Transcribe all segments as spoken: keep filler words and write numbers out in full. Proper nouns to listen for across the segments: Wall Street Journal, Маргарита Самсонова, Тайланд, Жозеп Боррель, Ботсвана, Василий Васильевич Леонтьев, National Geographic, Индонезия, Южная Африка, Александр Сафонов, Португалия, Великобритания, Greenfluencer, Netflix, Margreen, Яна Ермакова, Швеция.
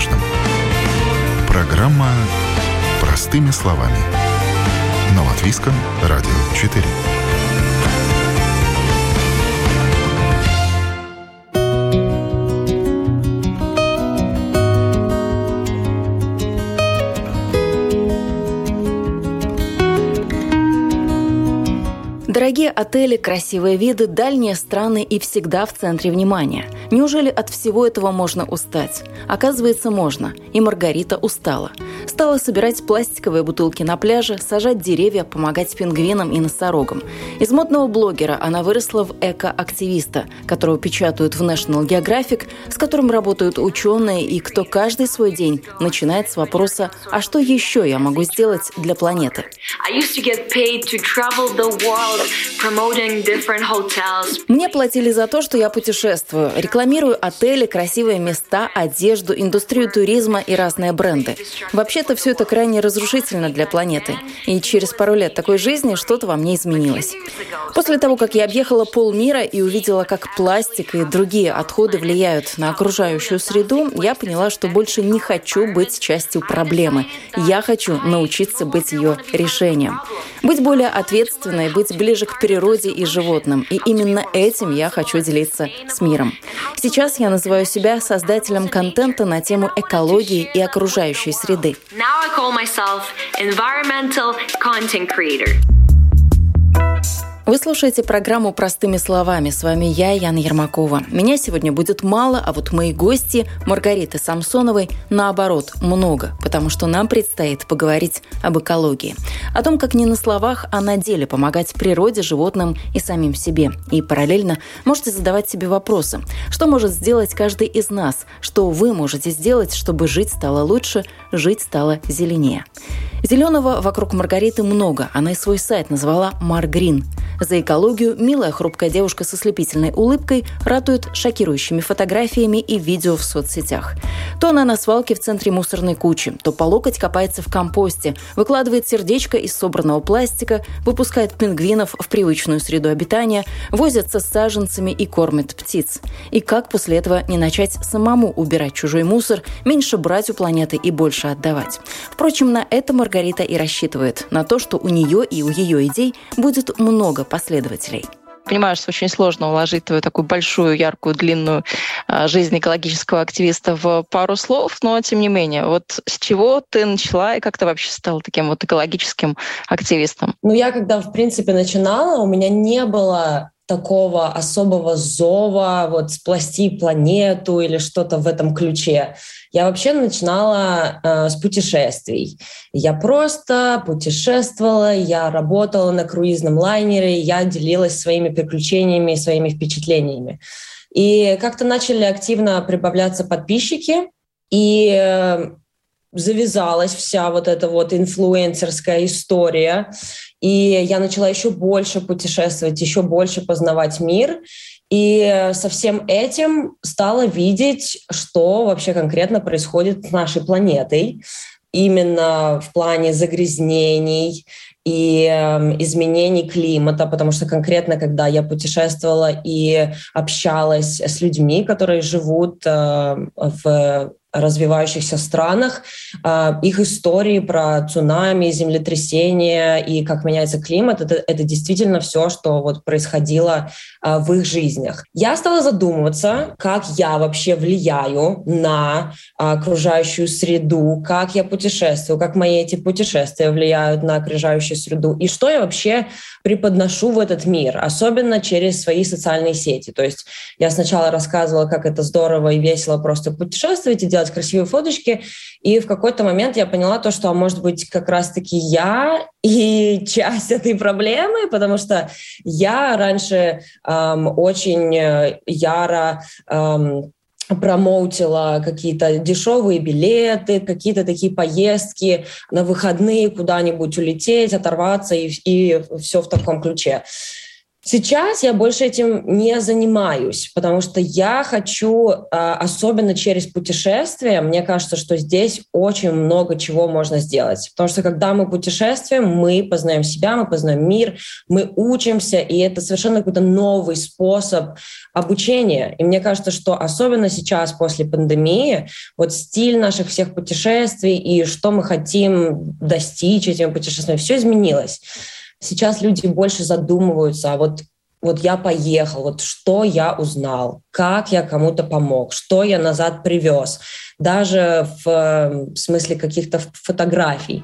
важном. Программа «Простыми словами» на Латвийском радио четыре. Дорогие отели, красивые виды, дальние страны и всегда в центре внимания. Неужели от всего этого можно устать? Оказывается, можно. И Маргарита устала. Стала собирать пластиковые бутылки на пляже, сажать деревья, помогать пингвинам и носорогам. Из модного блогера она выросла в эко-активиста, которого печатают в National Geographic, с которым работают ученые и кто каждый свой день начинает с вопроса «А что еще я могу сделать для планеты?». Мне платили за то, что я путешествую, рекламирую отели, красивые места, одежду, индустрию туризма и разные бренды. Вообще-то все это крайне разрушительно для планеты. И через пару лет такой жизни что-то во мне изменилось. После того, как я объехала полмира и увидела, как пластик и другие отходы влияют на окружающую среду, я поняла, что больше не хочу быть частью проблемы. Я хочу научиться быть ее решением. Быть более ответственной, быть ближе к природе и животным. И именно этим я хочу делиться с миром. Сейчас я называю себя создателем контента на тему экологии и окружающей среды. Now I call myself environmental content creator. Вы слушаете программу «Простыми словами». С вами я, Яна Ермакова. Меня сегодня будет мало, а вот мои гости, Маргариты Самсоновой, наоборот, много, потому что нам предстоит поговорить об экологии. О том, как не на словах, а на деле помогать природе, животным и самим себе. И параллельно можете задавать себе вопросы. Что может сделать каждый из нас? Что вы можете сделать, чтобы жить стало лучше, жить стало зеленее? Зеленого вокруг Маргариты много. Она и свой сайт назвала «Margreen». За экологию милая хрупкая девушка со слепительной улыбкой ратует шокирующими фотографиями и видео в соцсетях. То она на свалке в центре мусорной кучи, то по локоть копается в компосте, выкладывает сердечко из собранного пластика, выпускает пингвинов в привычную среду обитания, возится с саженцами и кормит птиц. И как после этого не начать самому убирать чужой мусор, меньше брать у планеты и больше отдавать? Впрочем, на это Маргарита и рассчитывает, на то, что у нее и у ее идей будет много последователей. Понимаю, что очень сложно уложить твою такую большую, яркую, длинную жизнь экологического активиста в пару слов, но тем не менее, вот с чего ты начала и как ты вообще стала таким вот экологическим активистом? Ну, я когда, в принципе, начинала, у меня не было такого особого зова, вот «спласти планету» или что-то в этом ключе. Я вообще начинала э, с путешествий. Я просто путешествовала, я работала на круизном лайнере, я делилась своими приключениями, своими впечатлениями. И как-то начали активно прибавляться подписчики, и э, завязалась вся вот эта вот инфлюенсерская история. И я начала еще больше путешествовать, еще больше познавать мир. И со всем этим стала видеть, что вообще конкретно происходит с нашей планетой. Именно в плане загрязнений и изменений климата, потому что конкретно, когда я путешествовала и общалась с людьми, которые живут в развивающихся странах, их истории про цунами, землетрясения и как меняется климат, это, это действительно все, что вот происходило в их жизнях. Я стала задумываться, как я вообще влияю на окружающую среду, как я путешествую, как мои эти путешествия влияют на окружающую среду и что я вообще преподношу в этот мир, особенно через свои социальные сети. То есть я сначала рассказывала, как это здорово и весело просто путешествовать и делать красивые фоточки. И в какой-то момент я поняла то, что, а может быть, как раз-таки я и часть этой проблемы, потому что я раньше эм, очень яро эм, промоутила какие-то дешевые билеты, какие-то такие поездки на выходные куда-нибудь улететь, оторваться и, и все в таком ключе. Сейчас я больше этим не занимаюсь, потому что я хочу, особенно через путешествия, мне кажется, что здесь очень много чего можно сделать. Потому что когда мы путешествуем, мы познаем себя, мы познаем мир, мы учимся, и это совершенно какой-то новый способ обучения. И мне кажется, что особенно сейчас, после пандемии, вот стиль наших всех путешествий и что мы хотим достичь этим путешествием, все изменилось. Сейчас люди больше задумываются, а вот, вот я поехал, вот что я узнал, как я кому-то помог, что я назад привез, даже в, в смысле каких-то фотографий.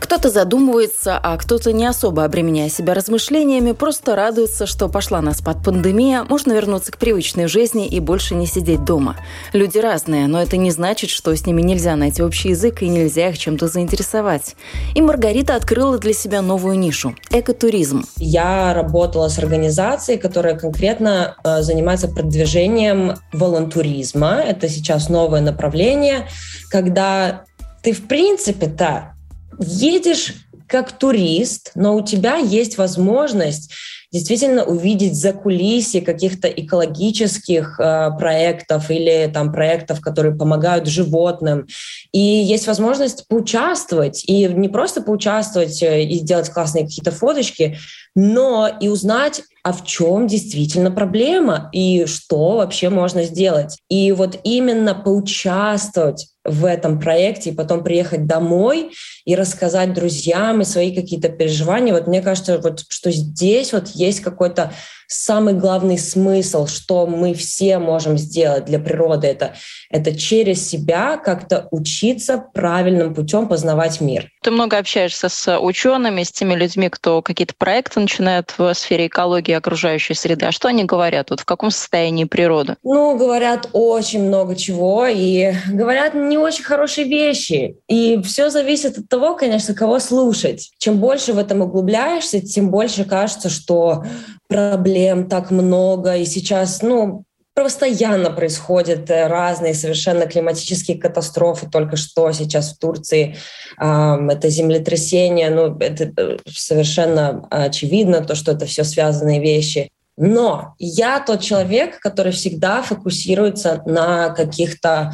Кто-то задумывается, а кто-то, не особо обременяя себя размышлениями, просто радуется, что пошла на спад пандемия, можно вернуться к привычной жизни и больше не сидеть дома. Люди разные, но это не значит, что с ними нельзя найти общий язык и нельзя их чем-то заинтересовать. И Маргарита открыла для себя новую нишу – экотуризм. Я работала с организацией, которая конкретно занимается продвижением волонтуризма. Это сейчас новое направление, когда ты в принципе-то едешь как турист, но у тебя есть возможность действительно увидеть закулисье каких-то экологических э, проектов или там проектов, которые помогают животным. И есть возможность поучаствовать, и не просто поучаствовать и сделать классные какие-то фоточки, но и узнать, а в чем действительно проблема и что вообще можно сделать. И вот именно поучаствовать в этом проекте и потом приехать домой и рассказать друзьям и свои какие-то переживания. Вот мне кажется, вот, что здесь вот есть какой-то самый главный смысл, что мы все можем сделать для природы. Это, это через себя как-то учиться правильным путем познавать мир. Ты много общаешься с учеными, с теми людьми, кто какие-то проекты начинает в сфере экологии, окружающей среды. А что они говорят? Вот в каком состоянии природа? Ну, говорят очень много чего и говорят не очень хорошие вещи. И все зависит от того, конечно, кого слушать. Чем больше в этом углубляешься, тем больше кажется, что проблем так много. И сейчас, ну, постоянно происходят разные совершенно климатические катастрофы. Только что сейчас в Турции э, это землетрясение. Ну, это совершенно очевидно, то, что это все связанные вещи. Но я тот человек, который всегда фокусируется на каких-то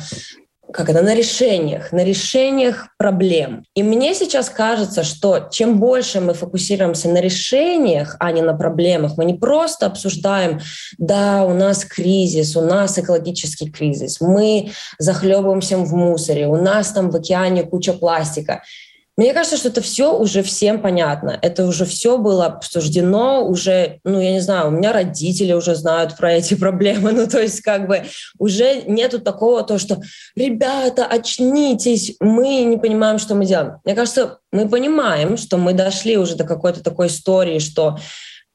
как это, на решениях, на решениях проблем. И мне сейчас кажется, что чем больше мы фокусируемся на решениях, а не на проблемах, мы не просто обсуждаем, да, у нас кризис, у нас экологический кризис, мы захлебываемся в мусоре, у нас там в океане куча пластика. Мне кажется, что это все уже всем понятно. Это уже все было обсуждено, уже, ну, я не знаю, у меня родители уже знают про эти проблемы. Ну, то есть, как бы, уже нету такого, то, что, ребята, очнитесь, мы не понимаем, что мы делаем. Мне кажется, мы понимаем, что мы дошли уже до какой-то такой истории, что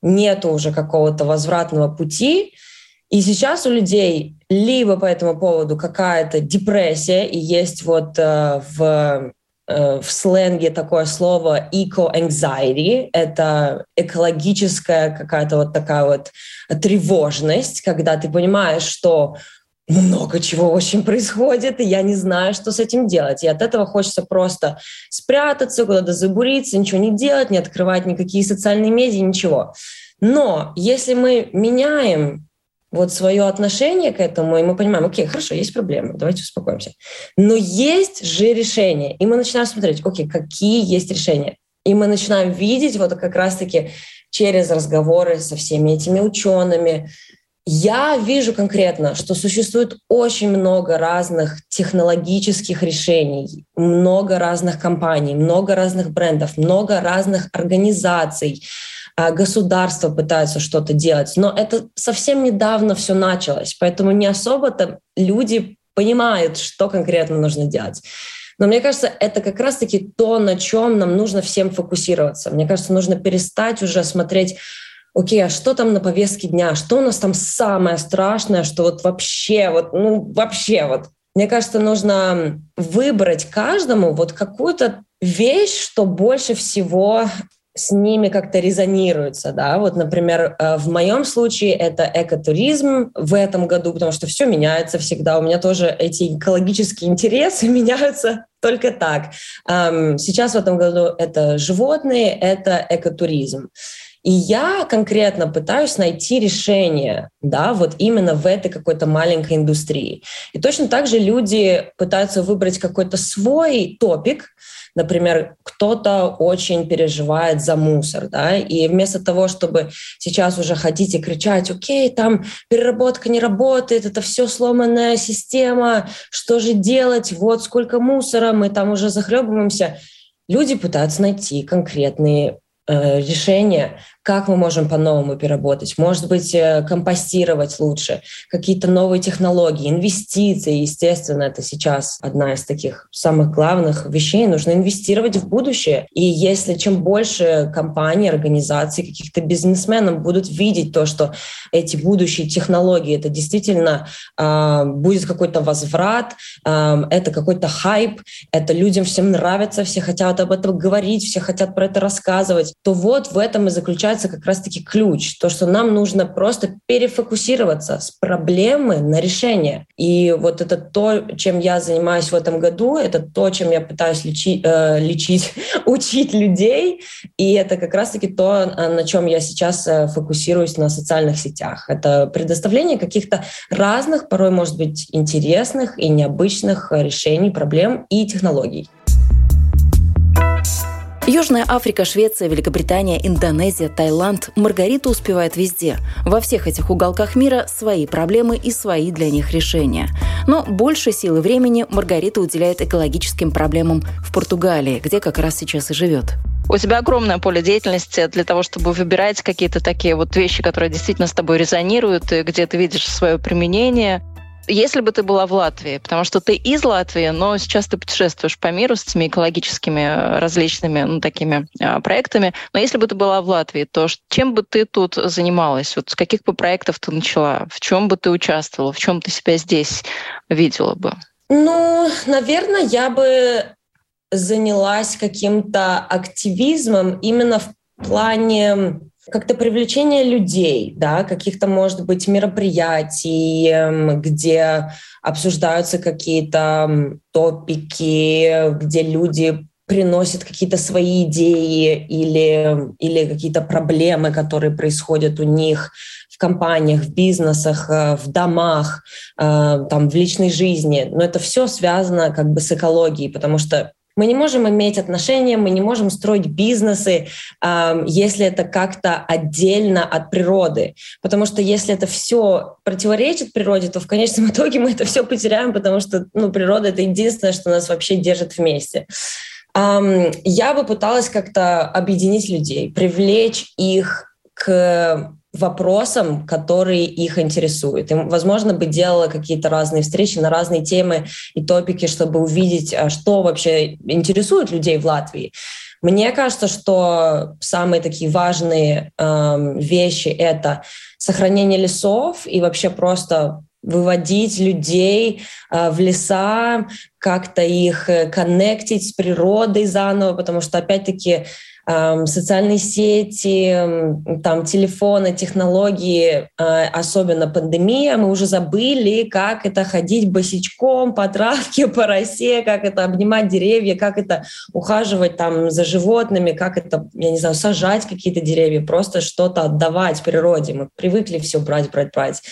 нету уже какого-то возвратного пути. И сейчас у людей либо по этому поводу какая-то депрессия, и есть вот э, в... в сленге такое слово «eco-anxiety». Это экологическая какая-то вот такая вот тревожность, когда ты понимаешь, что много чего очень происходит, и я не знаю, что с этим делать. И от этого хочется просто спрятаться, куда-то забуриться, ничего не делать, не открывать никакие социальные медиа, ничего. Но если мы меняем вот свое отношение к этому, и мы понимаем, окей, хорошо, есть проблемы, давайте успокоимся. Но есть же решения. И мы начинаем смотреть, окей, какие есть решения. И мы начинаем видеть вот как раз-таки через разговоры со всеми этими учеными. Я вижу конкретно, что существует очень много разных технологических решений, много разных компаний, много разных брендов, много разных организаций. Государства пытаются что-то делать, но это совсем недавно все началось, поэтому не особо-то люди понимают, что конкретно нужно делать. Но мне кажется, это как раз-таки то, на чем нам нужно всем фокусироваться. Мне кажется, нужно перестать уже смотреть, окей, а что там на повестке дня, что у нас там самое страшное, что вот вообще, вот, ну вообще вот. Мне кажется, нужно выбрать каждому вот какую-то вещь, что больше всего с ними как-то резонируется, да, вот, например, в моем случае это экотуризм в этом году, потому что все меняется всегда, у меня тоже эти экологические интересы меняются только так. Сейчас в этом году это животные, это экотуризм. И я конкретно пытаюсь найти решение, да, вот именно в этой какой-то маленькой индустрии. И точно так же люди пытаются выбрать какой-то свой топик. Например, кто-то очень переживает за мусор, да, и вместо того, чтобы сейчас уже ходить и кричать, окей, там переработка не работает, это все сломанная система, что же делать, вот сколько мусора, мы там уже захлебываемся. Люди пытаются найти конкретные решение, как мы можем по-новому переработать, может быть, компостировать лучше, какие-то новые технологии, инвестиции, естественно, это сейчас одна из таких самых главных вещей, нужно инвестировать в будущее, и если чем больше компаний, организаций, каких-то бизнесменов будут видеть то, что эти будущие технологии, это действительно э, будет какой-то возврат, э, это какой-то хайп, это людям всем нравится, все хотят об этом говорить, все хотят про это рассказывать, то вот в этом и заключается как раз-таки ключ. То, что нам нужно просто перефокусироваться с проблемы на решение. И вот это то, чем я занимаюсь в этом году, это то, чем я пытаюсь лечи, э, лечить, учить людей. И это как раз-таки то, на чем я сейчас фокусируюсь на социальных сетях. Это предоставление каких-то разных, порой, может быть, интересных и необычных решений, проблем и технологий. Южная Африка, Швеция, Великобритания, Индонезия, Таиланд. Маргарита успевает везде. Во всех этих уголках мира свои проблемы и свои для них решения. Но больше сил и времени Маргарита уделяет экологическим проблемам в Португалии, где как раз сейчас и живет. У тебя огромное поле деятельности для того, чтобы выбирать какие-то такие вот вещи, которые действительно с тобой резонируют, и где ты видишь свое применение. Если бы ты была в Латвии, потому что ты из Латвии, но сейчас ты путешествуешь по миру с этими экологическими различными, ну, такими а, проектами, но если бы ты была в Латвии, то чем бы ты тут занималась? Вот с каких бы проектов ты начала? В чем бы ты участвовала? В чем ты себя здесь видела бы? Ну, наверное, я бы занялась каким-то активизмом именно в плане как-то привлечение людей, да, каких-то, может быть, мероприятий, где обсуждаются какие-то топики, где люди приносят какие-то свои идеи или, или какие-то проблемы, которые происходят у них в компаниях, в бизнесах, в домах, там, в личной жизни. Но это все связано как бы с экологией, потому что мы не можем иметь отношения, мы не можем строить бизнесы, э, если это как-то отдельно от природы. Потому что если это все противоречит природе, то в конечном итоге мы это все потеряем, потому что ну, природа — это единственное, что нас вообще держит вместе. Э, я бы пыталась как-то объединить людей, привлечь их к вопросам, которые их интересуют. И, возможно, бы делала какие-то разные встречи на разные темы и топики, чтобы увидеть, что вообще интересует людей в Латвии. Мне кажется, что самые такие важные э, вещи — это сохранение лесов и вообще просто выводить людей э, в леса, как-то их коннектить с природой заново, потому что, опять-таки, социальные сети, там, телефоны, технологии, особенно пандемия, мы уже забыли, как это ходить босичком по травке, по росе, как это обнимать деревья, как это ухаживать там, за животными, как это, я не знаю, сажать какие-то деревья, просто что-то отдавать природе. Мы привыкли все брать, брать, брать.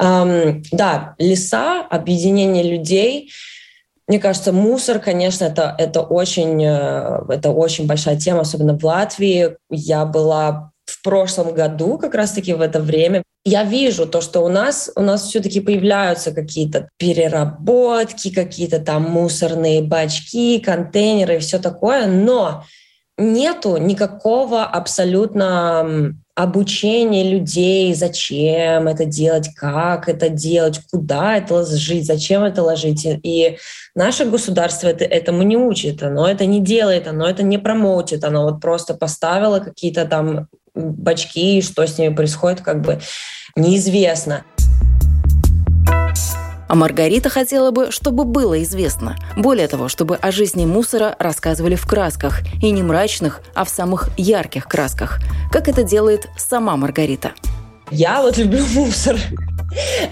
Да, леса, объединение людей. Мне кажется, мусор, конечно, это, это, очень, это очень большая тема, особенно в Латвии. Я была в прошлом году как раз-таки в это время. Я вижу то, что у нас, у нас все-таки появляются какие-то переработки, какие-то там мусорные бачки, контейнеры и все такое, но нету никакого абсолютно обучение людей, зачем это делать, как это делать, куда это ложить, зачем это ложить. И наше государство этому не учит, оно это не делает, оно это не промоутит, оно вот просто поставило какие-то там бачки, и что с ними происходит, как бы неизвестно. А Маргарита хотела бы, чтобы было известно. Более того, чтобы о жизни мусора рассказывали в красках. И не мрачных, а в самых ярких красках. Как это делает сама Маргарита. Я вот люблю мусор.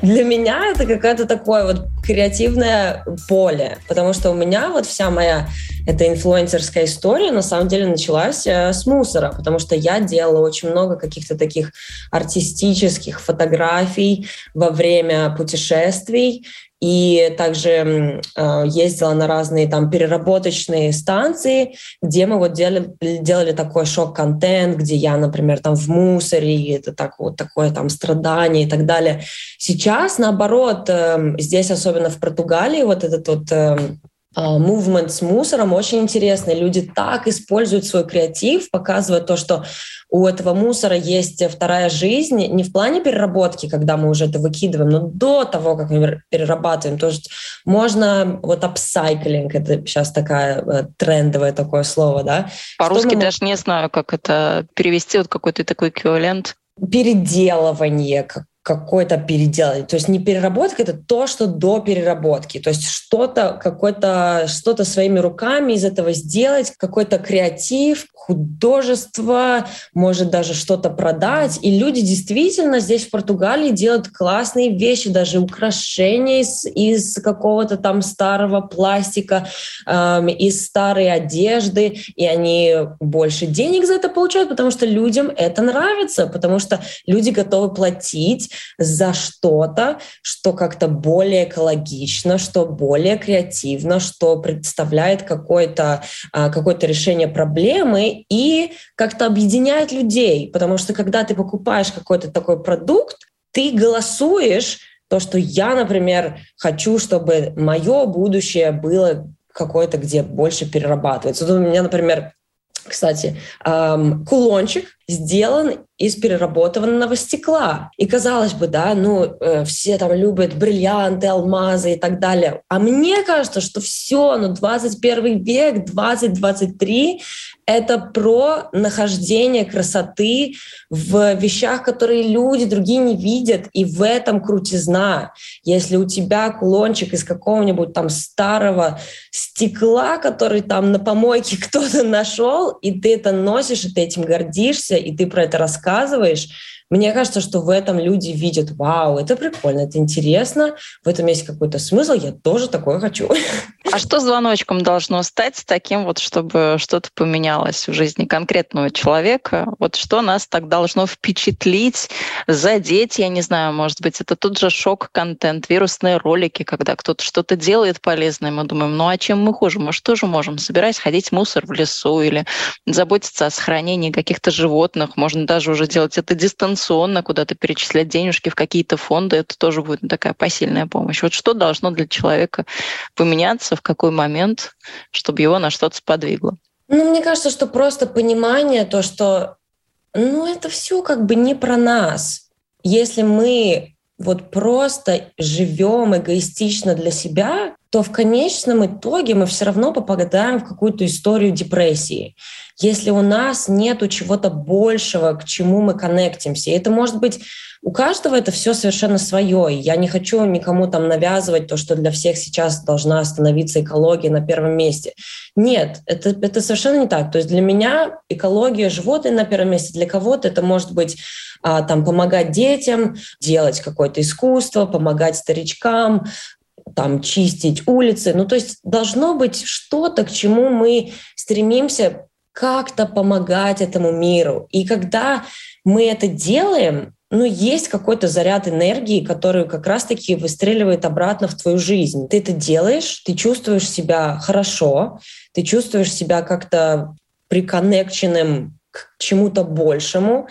Для меня это какое-то такое вот креативное поле, потому что у меня вот вся моя эта инфлюенсерская история на самом деле началась с мусора, потому что я делала очень много каких-то таких артистических фотографий во время путешествий, и также э, ездила на разные там переработочные станции, где мы вот делали, делали такой шок-контент, где я, например, там в мусоре, и это так, вот такое там страдание и так далее. Сейчас, наоборот, э, здесь, особенно в Португалии, вот этот вот э, мувмент с мусором очень интересный. Люди так используют свой креатив, показывают то, что у этого мусора есть вторая жизнь, не в плане переработки, когда мы уже это выкидываем, но до того, как мы перерабатываем. То есть можно вот апсайклинг, это сейчас такая трендовое такое слово, да? По-русски мы... даже не знаю, как это перевести, вот какой-то такой эквивалент. Переделывание как какое-то переделание. То есть не переработка, это то, что до переработки. То есть что-то, какое-то, что-то своими руками из этого сделать, какой-то креатив, художество, может даже что-то продать. И люди действительно здесь, в Португалии, делают классные вещи, даже украшения из, из какого-то там старого пластика, эм, из старой одежды. И они больше денег за это получают, потому что людям это нравится, потому что люди готовы платить за что-то, что как-то более экологично, что более креативно, что представляет какое-то, какое-то решение проблемы и как-то объединяет людей. Потому что когда ты покупаешь какой-то такой продукт, ты голосуешь то, что я, например, хочу, чтобы мое будущее было какое-то, где больше перерабатывается. Вот у меня, например, кстати, эм, кулончик сделан из переработанного стекла. И казалось бы, да, ну, э, все там любят бриллианты, алмазы и так далее. А мне кажется, что все, ну, двадцать первый век, двадцать двадцать три — это про нахождение красоты в вещах, которые люди другие не видят, и в этом крутизна. Если у тебя кулончик из какого-нибудь там старого стекла, который там на помойке кто-то нашел, и ты это носишь, и ты этим гордишься, и ты про это рассказываешь, мне кажется, что в этом люди видят: вау, это прикольно, это интересно, в этом есть какой-то смысл, я тоже такое хочу. А что звоночком должно стать таким, вот, чтобы что-то поменялось в жизни конкретного человека? Вот что нас так должно впечатлить, задеть, я не знаю, может быть, это тот же шок-контент, вирусные ролики, когда кто-то что-то делает полезное, мы думаем, ну а чем мы хуже? Мы же тоже можем собирать, ходить мусор в лесу или заботиться о сохранении каких-то животных, можно даже уже делать это дистанционно, куда-то перечислять денежки в какие-то фонды, это тоже будет такая посильная помощь. Вот что должно для человека поменяться, в какой момент, чтобы его на что-то сподвигло? Ну, мне кажется, что просто понимание то, что ну, это все как бы не про нас. Если мы вот просто живем эгоистично для себя, то в конечном итоге мы все равно попадаем в какую-то историю депрессии. Если у нас нету чего-то большего, к чему мы коннектимся, это может быть у каждого это все совершенно свое. Я не хочу никому там навязывать то, что для всех сейчас должна становиться экология на первом месте. Нет, это, это совершенно не так. То есть для меня экология животных на первом месте, для кого-то это может быть а, там, помогать детям, делать какое-то искусство, помогать старичкам, там, чистить улицы. Ну, то есть должно быть что-то, к чему мы стремимся как-то помогать этому миру. И когда мы это делаем, ну, есть какой-то заряд энергии, который как раз-таки выстреливает обратно в твою жизнь. Ты это делаешь, ты чувствуешь себя хорошо, ты чувствуешь себя как-то приконнекченным к чему-то большему,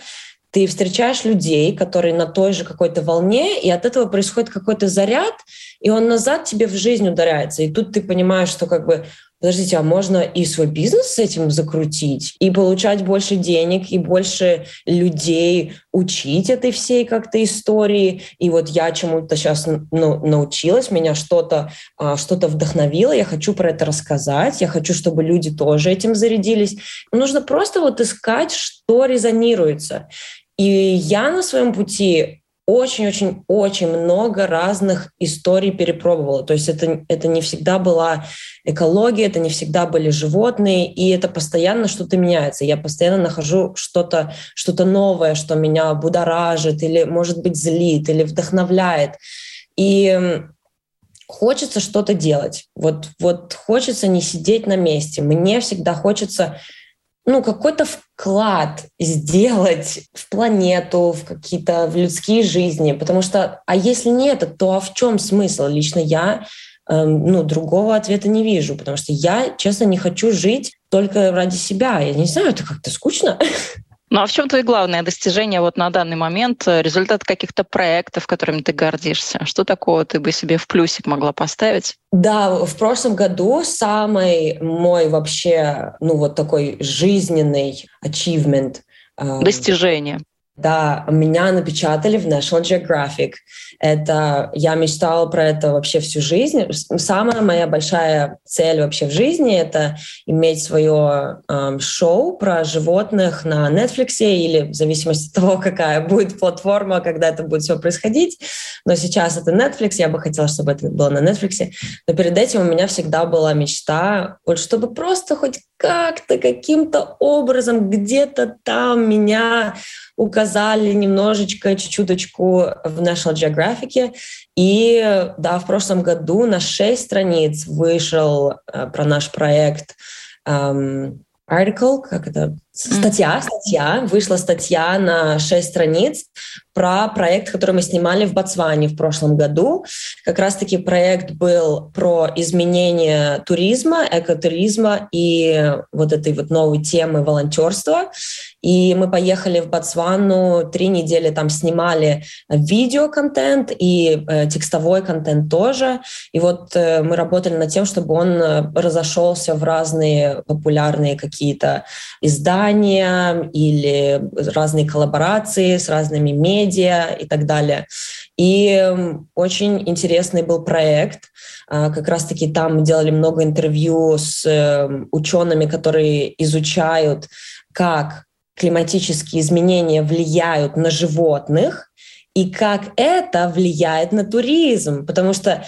ты встречаешь людей, которые на той же какой-то волне, и от этого происходит какой-то заряд, и он назад тебе в жизнь ударяется. И тут ты понимаешь, что как бы, подождите, а можно и свой бизнес с этим закрутить, и получать больше денег, и больше людей учить этой всей как-то истории. И вот я чему-то сейчас ну, научилась, меня что-то, что-то вдохновило, я хочу про это рассказать, я хочу, чтобы люди тоже этим зарядились. Нужно просто вот искать, что резонируется. И я на своем пути очень-очень-очень много разных историй перепробовала. То есть это, это не всегда была экология, это не всегда были животные, и это постоянно что-то меняется. Я постоянно нахожу что-то, что-то новое, что меня будоражит или, может быть, злит, или вдохновляет. И хочется что-то делать. Вот, вот хочется не сидеть на месте. Мне всегда хочется... ну, какой-то вклад сделать в планету, в какие-то в людские жизни. Потому что, а если не это, то а в чем смысл? Лично я э, ну, другого ответа не вижу, потому что я, честно, не хочу жить только ради себя. Я не знаю, это как-то скучно. Ну а в чем твои главные достижения вот на данный момент? Результат каких-то проектов, которыми ты гордишься? Что такого ты бы себе в плюсик могла поставить? Да, в прошлом году самый мой вообще, ну вот такой жизненный achievement. Достижение. Да, меня напечатали в National Geographic. Это, я мечтала про это вообще всю жизнь. Самая моя большая цель вообще в жизни — это иметь свое эм, шоу про животных на Netflix, или в зависимости от того, какая будет платформа, когда это будет все происходить. Но сейчас это Netflix, я бы хотела, чтобы это было на Netflix. Но перед этим у меня всегда была мечта, вот чтобы просто хоть как-то, каким-то образом где-то там меня указали немножечко, чуть-чуточку в National Geographic. И да, в прошлом году на шесть страниц вышел э, про наш проект эм, article, как это? Статья, статья. Вышла статья на шесть страниц про проект, который мы снимали в Ботсване в прошлом году. Как раз-таки проект был про изменение туризма, экотуризма и вот этой вот новой темы волонтерства. И мы поехали в Ботсвану, три недели там снимали видеоконтент и э, текстовой контент тоже. И вот э, мы работали над тем, чтобы он э, разошелся в разные популярные какие-то издания или разные коллаборации с разными медиа и так далее. И очень интересный был проект. Как раз-таки там мы делали много интервью с учеными, которые изучают, как климатические изменения влияют на животных и как это влияет на туризм. Потому что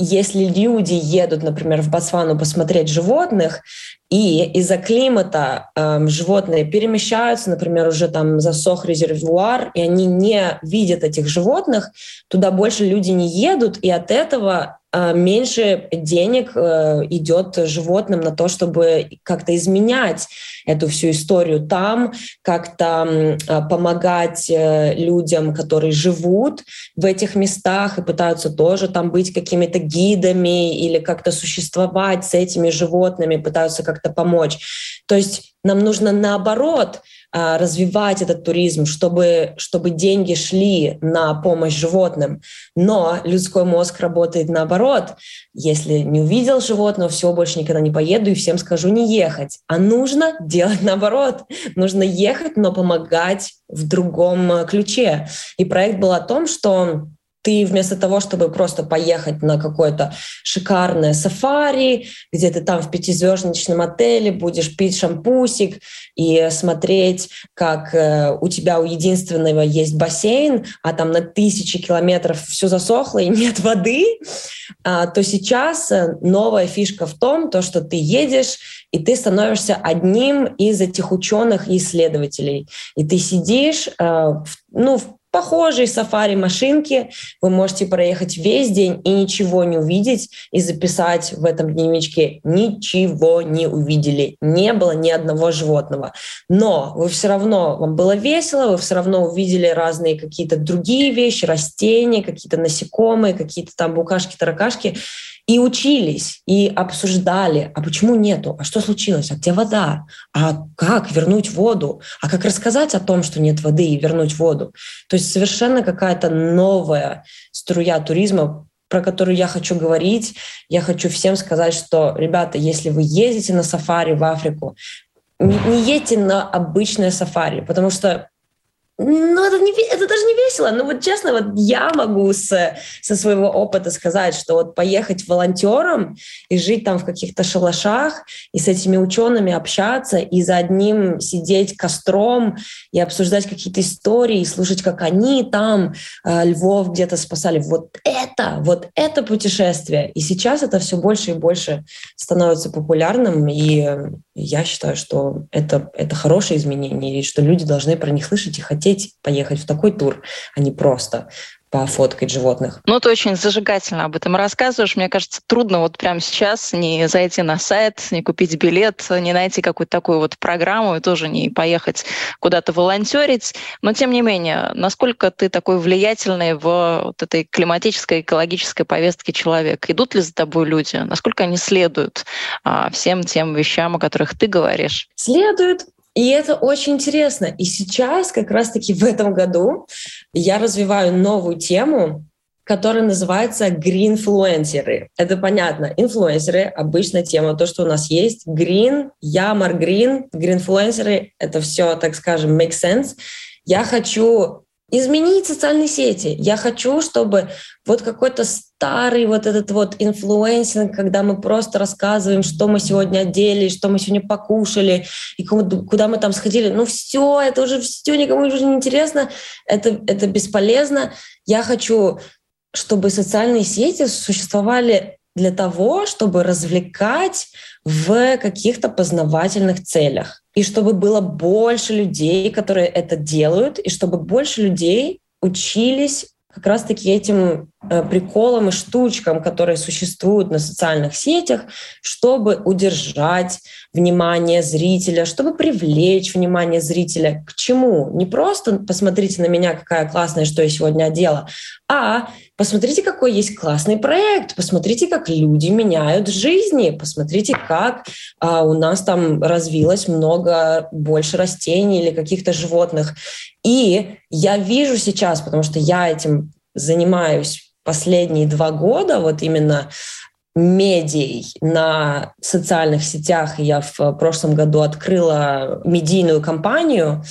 если люди едут, например, в Ботсвану посмотреть животных, и из-за климата э, животные перемещаются, например, уже там засох резервуар, и они не видят этих животных, туда больше люди не едут, и от этого э, меньше денег э, идет животным на то, чтобы как-то изменять эту всю историю там, как-то э, помогать э, людям, которые живут в этих местах и пытаются тоже там быть какими-то гидами или как-то существовать с этими животными, пытаются как-то помочь. То есть нам нужно, наоборот, развивать этот туризм, чтобы, чтобы деньги шли на помощь животным. Но людской мозг работает наоборот. Если не увидел животного, все, больше никогда не поеду и всем скажу не ехать. А нужно делать наоборот. Нужно ехать, но помогать в другом ключе. И проект был о том, что ты вместо того, чтобы просто поехать на какое-то шикарное сафари, где ты там в пятизвездочном отеле будешь пить шампусик и смотреть, как у тебя у единственного есть бассейн, а там на тысячи километров все засохло и нет воды, то сейчас новая фишка в том, то, что ты едешь, и ты становишься одним из этих ученых и исследователей. И ты сидишь ну, в похожие сафари-машинки, вы можете проехать весь день и ничего не увидеть, и записать в этом дневничке: ничего не увидели, не было ни одного животного. Но вы все равно, вам было весело, вы все равно увидели разные какие-то другие вещи, растения, какие-то насекомые, какие-то там букашки, таракашки, и учились, и обсуждали, а почему нету, а что случилось, а где вода, а как вернуть воду, а как рассказать о том, что нет воды, и вернуть воду. То есть совершенно какая-то новая струя туризма, про которую я хочу говорить. Я хочу всем сказать, что, ребята, если вы ездите на сафари в Африку, не едьте на обычное сафари, потому что Ну, это, не, это даже не весело. Ну, вот честно, вот я могу с, со своего опыта сказать, что вот поехать волонтером и жить там в каких-то шалашах, и с этими учеными общаться, и за одним сидеть костром, и обсуждать какие-то истории, и слушать, как они там э, львов где-то спасали. Вот это, вот это путешествие. И сейчас это все больше и больше становится популярным, и я считаю, что это, это хорошее изменение, и что люди должны про них слышать и хотеть поехать в такой тур, а не просто пофоткать животных. Ну, ты очень зажигательно об этом рассказываешь. Мне кажется, трудно вот прямо сейчас не зайти на сайт, не купить билет, не найти какую-то такую вот программу и тоже не поехать куда-то волонтерить. Но, тем не менее, насколько ты такой влиятельный в вот этой климатической, экологической повестке человек? Идут ли за тобой люди? Насколько они следуют а, всем тем вещам, о которых ты говоришь? Следуют. И это очень интересно. И сейчас, как раз-таки в этом году, я развиваю новую тему, которая называется «Greenfluencer». Это понятно. Инфлюенсеры — обычная тема, то, что у нас есть. Green, я, Margreen, Greenfluencer — это все, так скажем, make sense. Я хочу изменить социальные сети. Я хочу, чтобы вот какой-то старый вот этот вот инфлюенсинг, когда мы просто рассказываем, что мы сегодня одели, что мы сегодня покушали, и куда мы там сходили. Ну все, это уже все никому уже не интересно, это, это бесполезно. Я хочу, чтобы социальные сети существовали для того, чтобы развлекать в каких-то познавательных целях. И чтобы было больше людей, которые это делают, и чтобы больше людей учились как раз-таки этим приколам и штучкам, которые существуют на социальных сетях, чтобы удержать внимание зрителя, чтобы привлечь внимание зрителя. К чему? Не просто посмотрите на меня, какая классная, что я сегодня одела, а посмотрите, какой есть классный проект, посмотрите, как люди меняют жизни, посмотрите, как а, у нас там развилось много больше растений или каких-то животных. И я вижу сейчас, потому что я этим занимаюсь последние два года, вот именно медией на социальных сетях. Я в прошлом году открыла медийную кампанию,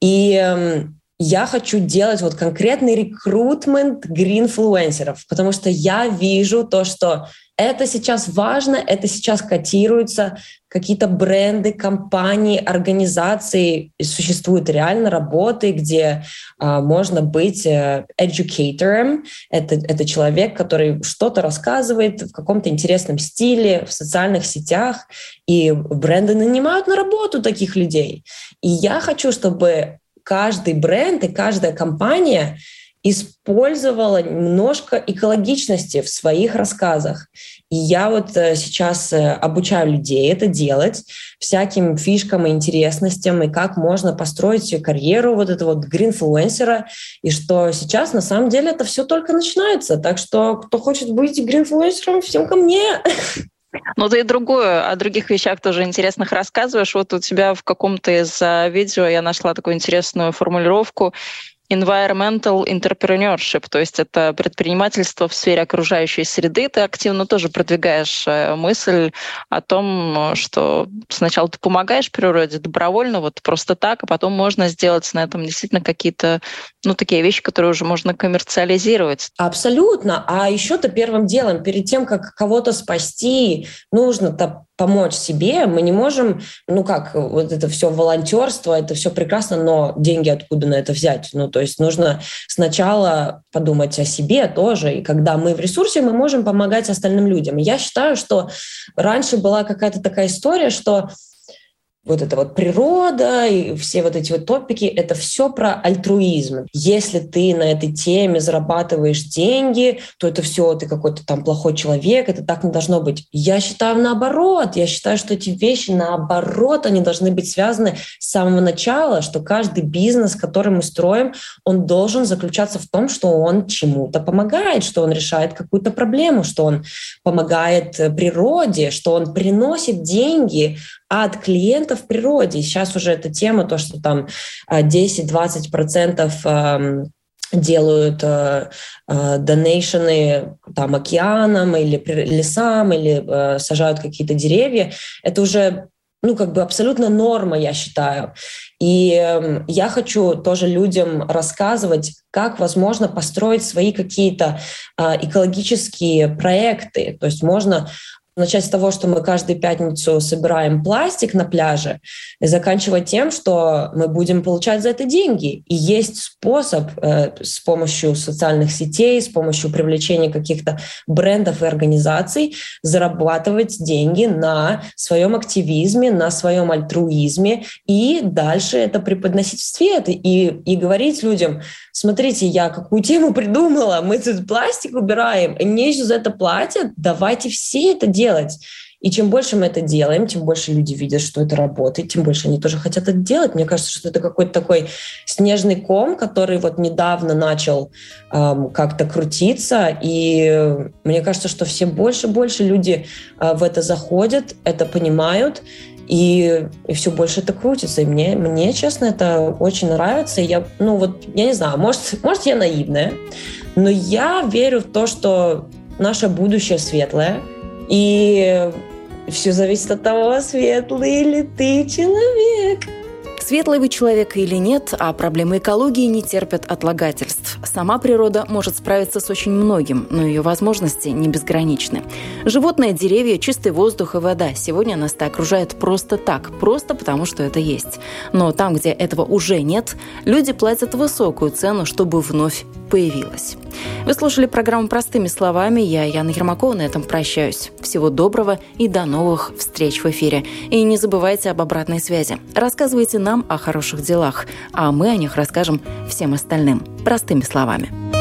и я хочу делать вот конкретный рекрутмент гринфлюенсеров, потому что я вижу то, что это сейчас важно, это сейчас котируется, какие-то бренды, компании, организации, существуют реально работы, где а, можно быть educator'ом, это, это человек, который что-то рассказывает в каком-то интересном стиле, в социальных сетях, и бренды нанимают на работу таких людей. И я хочу, чтобы каждый бренд и каждая компания использовала немножко экологичности в своих рассказах. И я вот сейчас обучаю людей это делать, всяким фишкам и интересностям, и как можно построить карьеру вот этого вот гринфлюенсера, и что сейчас на самом деле это все только начинается. Так что кто хочет быть гринфлюенсером, всем ко мне! Ну, ты и другое, о других вещах тоже интересных рассказываешь. Вот у тебя в каком-то из видео я нашла такую интересную формулировку «environmental entrepreneurship», то есть это предпринимательство в сфере окружающей среды. Ты активно тоже продвигаешь мысль о том, что сначала ты помогаешь природе добровольно, вот просто так, а потом можно сделать на этом действительно какие-то, ну, такие вещи, которые уже можно коммерциализировать. Абсолютно. А еще-то первым делом, перед тем, как кого-то спасти, нужно-то помочь себе. Мы не можем, ну как, вот это все волонтерство, это все прекрасно, но деньги откуда на это взять? Ну, то есть нужно сначала подумать о себе тоже. И когда мы в ресурсе, мы можем помогать остальным людям. Я считаю, что раньше была какая-то такая история, что вот эта вот природа и все вот эти вот топики, это все про альтруизм. Если ты на этой теме зарабатываешь деньги, то это все, ты какой-то там плохой человек, это так не должно быть. Я считаю наоборот. Я считаю, что эти вещи наоборот, они должны быть связаны с самого начала, что каждый бизнес, который мы строим, он должен заключаться в том, что он чему-то помогает, что он решает какую-то проблему, что он помогает природе, что он приносит деньги от клиентов в природе. Сейчас уже эта тема, то, что там десять-двадцать процентов делают донейшены там океанам или лесам, или сажают какие-то деревья, это уже ну, как бы абсолютно норма, я считаю. И э, я хочу тоже людям рассказывать, как возможно построить свои какие-то э, экологические проекты. То есть можно начать с того, что мы каждую пятницу собираем пластик на пляже, и заканчивать тем, что мы будем получать за это деньги. И есть способ э, с помощью социальных сетей, с помощью привлечения каких-то брендов и организаций зарабатывать деньги на своем активизме, на своем альтруизме, и дальше это преподносить в свет и, и говорить людям: смотрите, я какую тему придумала, мы тут пластик убираем, мне еще за это платят, давайте все это делаем. Делать. И чем больше мы это делаем, тем больше люди видят, что это работает, тем больше они тоже хотят это делать. Мне кажется, что это какой-то такой снежный ком, который вот недавно начал эм, как-то крутиться. И мне кажется, что все больше и больше люди э, в это заходят, это понимают, и, и все больше это крутится. И мне, мне, честно, это очень нравится. И я, ну вот, я не знаю, может, может, я наивная, но я верю в то, что наше будущее светлое. И все зависит от того, светлый ли ты человек. Светлый вы человек или нет, а проблемы экологии не терпят отлагательств. Сама природа может справиться с очень многим, но ее возможности не безграничны. Животные, деревья, чистый воздух и вода. Сегодня нас это окружает просто так, просто потому что это есть. Но там, где этого уже нет, люди платят высокую цену, чтобы вновь появилось. Вы слушали программу «Простыми словами». Я, Яна Ермакова, на этом прощаюсь. Всего доброго и до новых встреч в эфире. И не забывайте об обратной связи. Рассказывайте нам о хороших делах, а мы о них расскажем всем остальным. Простыми словами.